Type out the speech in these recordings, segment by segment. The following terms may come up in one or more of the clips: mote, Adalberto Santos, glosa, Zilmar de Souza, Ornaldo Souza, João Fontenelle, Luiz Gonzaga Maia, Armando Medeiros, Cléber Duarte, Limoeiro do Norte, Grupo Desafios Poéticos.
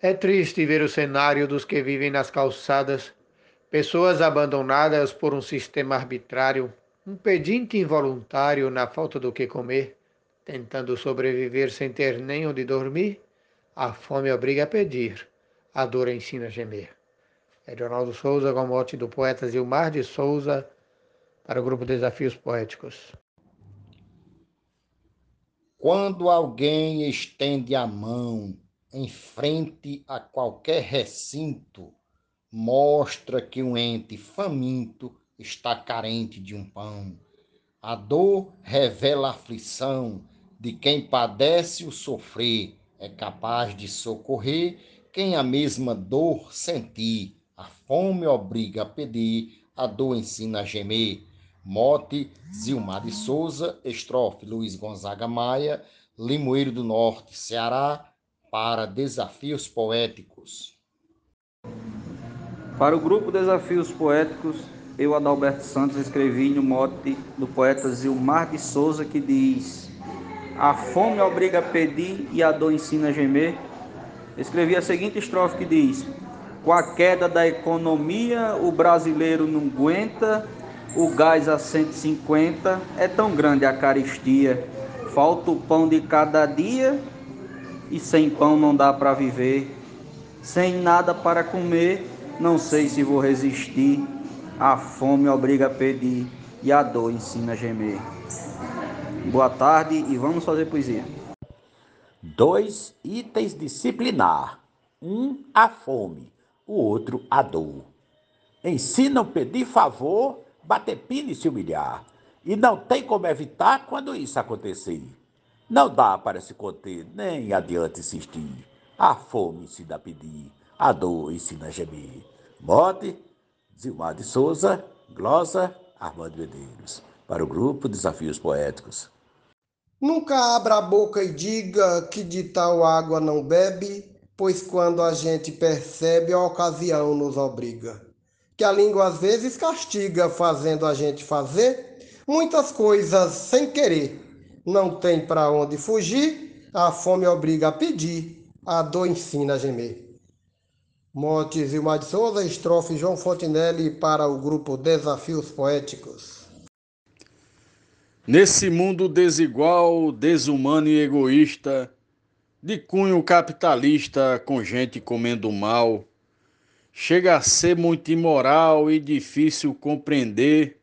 É triste ver o cenário dos que vivem nas calçadas, pessoas abandonadas por um sistema arbitrário, um pedinte involuntário na falta do que comer, tentando sobreviver sem ter nem onde dormir. A fome obriga a pedir, a dor ensina a gemer. É de Ornaldo Souza, com mote do poeta Zilmar de Souza, para o Grupo Desafios Poéticos. Quando alguém estende a mão em frente a qualquer recinto, mostra que um ente faminto está carente de um pão. A dor revela a aflição de quem padece o sofrer, é capaz de socorrer quem a mesma dor sentir. A fome obriga a pedir, a dor ensina a gemer. Mote Zilmar de Souza, estrofe Luiz Gonzaga Maia, Limoeiro do Norte, Ceará, para Desafios Poéticos. Para o Grupo Desafios Poéticos, eu, Adalberto Santos, escrevi no mote do poeta Zilmar de Souza, que diz: a fome obriga a pedir e a dor ensina a gemer. Escrevi a seguinte estrofe, que diz: com a queda da economia, o brasileiro não aguenta, o gás a 150, é tão grande a carestia, falta o pão de cada dia, e sem pão não dá para viver. Sem nada para comer, não sei se vou resistir. A fome obriga a pedir e a dor ensina a gemer. Boa tarde e vamos fazer poesia. 2 itens disciplinar. Um, a fome, o outro, a dor. Ensinam pedir favor, bater pino e se humilhar. E não tem como evitar quando isso acontecer. Não dá para se conter, nem adiante insistir. A fome ensina a pedir, a dor ensina a gemer. Mote Zilmar de Souza, glosa Armando Medeiros, para o Grupo Desafios Poéticos. Nunca abra a boca e diga que de tal água não bebe, pois quando a gente percebe, a ocasião nos obriga. Que a língua às vezes castiga, fazendo a gente fazer muitas coisas sem querer. Não tem para onde fugir, a fome obriga a pedir, a dor ensina a gemer. Mote Zilmar de Souza, estrofe João Fontenelle, para o Grupo Desafios Poéticos. Nesse mundo desigual, desumano e egoísta, de cunho capitalista, com gente comendo mal, chega a ser muito imoral e difícil compreender,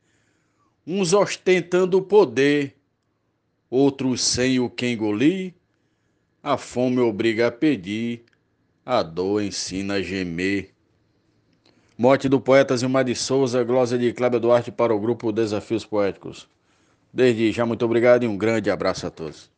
uns ostentando o poder, outros sem o que engolir, a fome obriga a pedir, a dor ensina a gemer. Mote do poeta Zilmar de Souza, glosa de Cléber Duarte, para o Grupo Desafios Poéticos. Desde já, muito obrigado e um grande abraço a todos.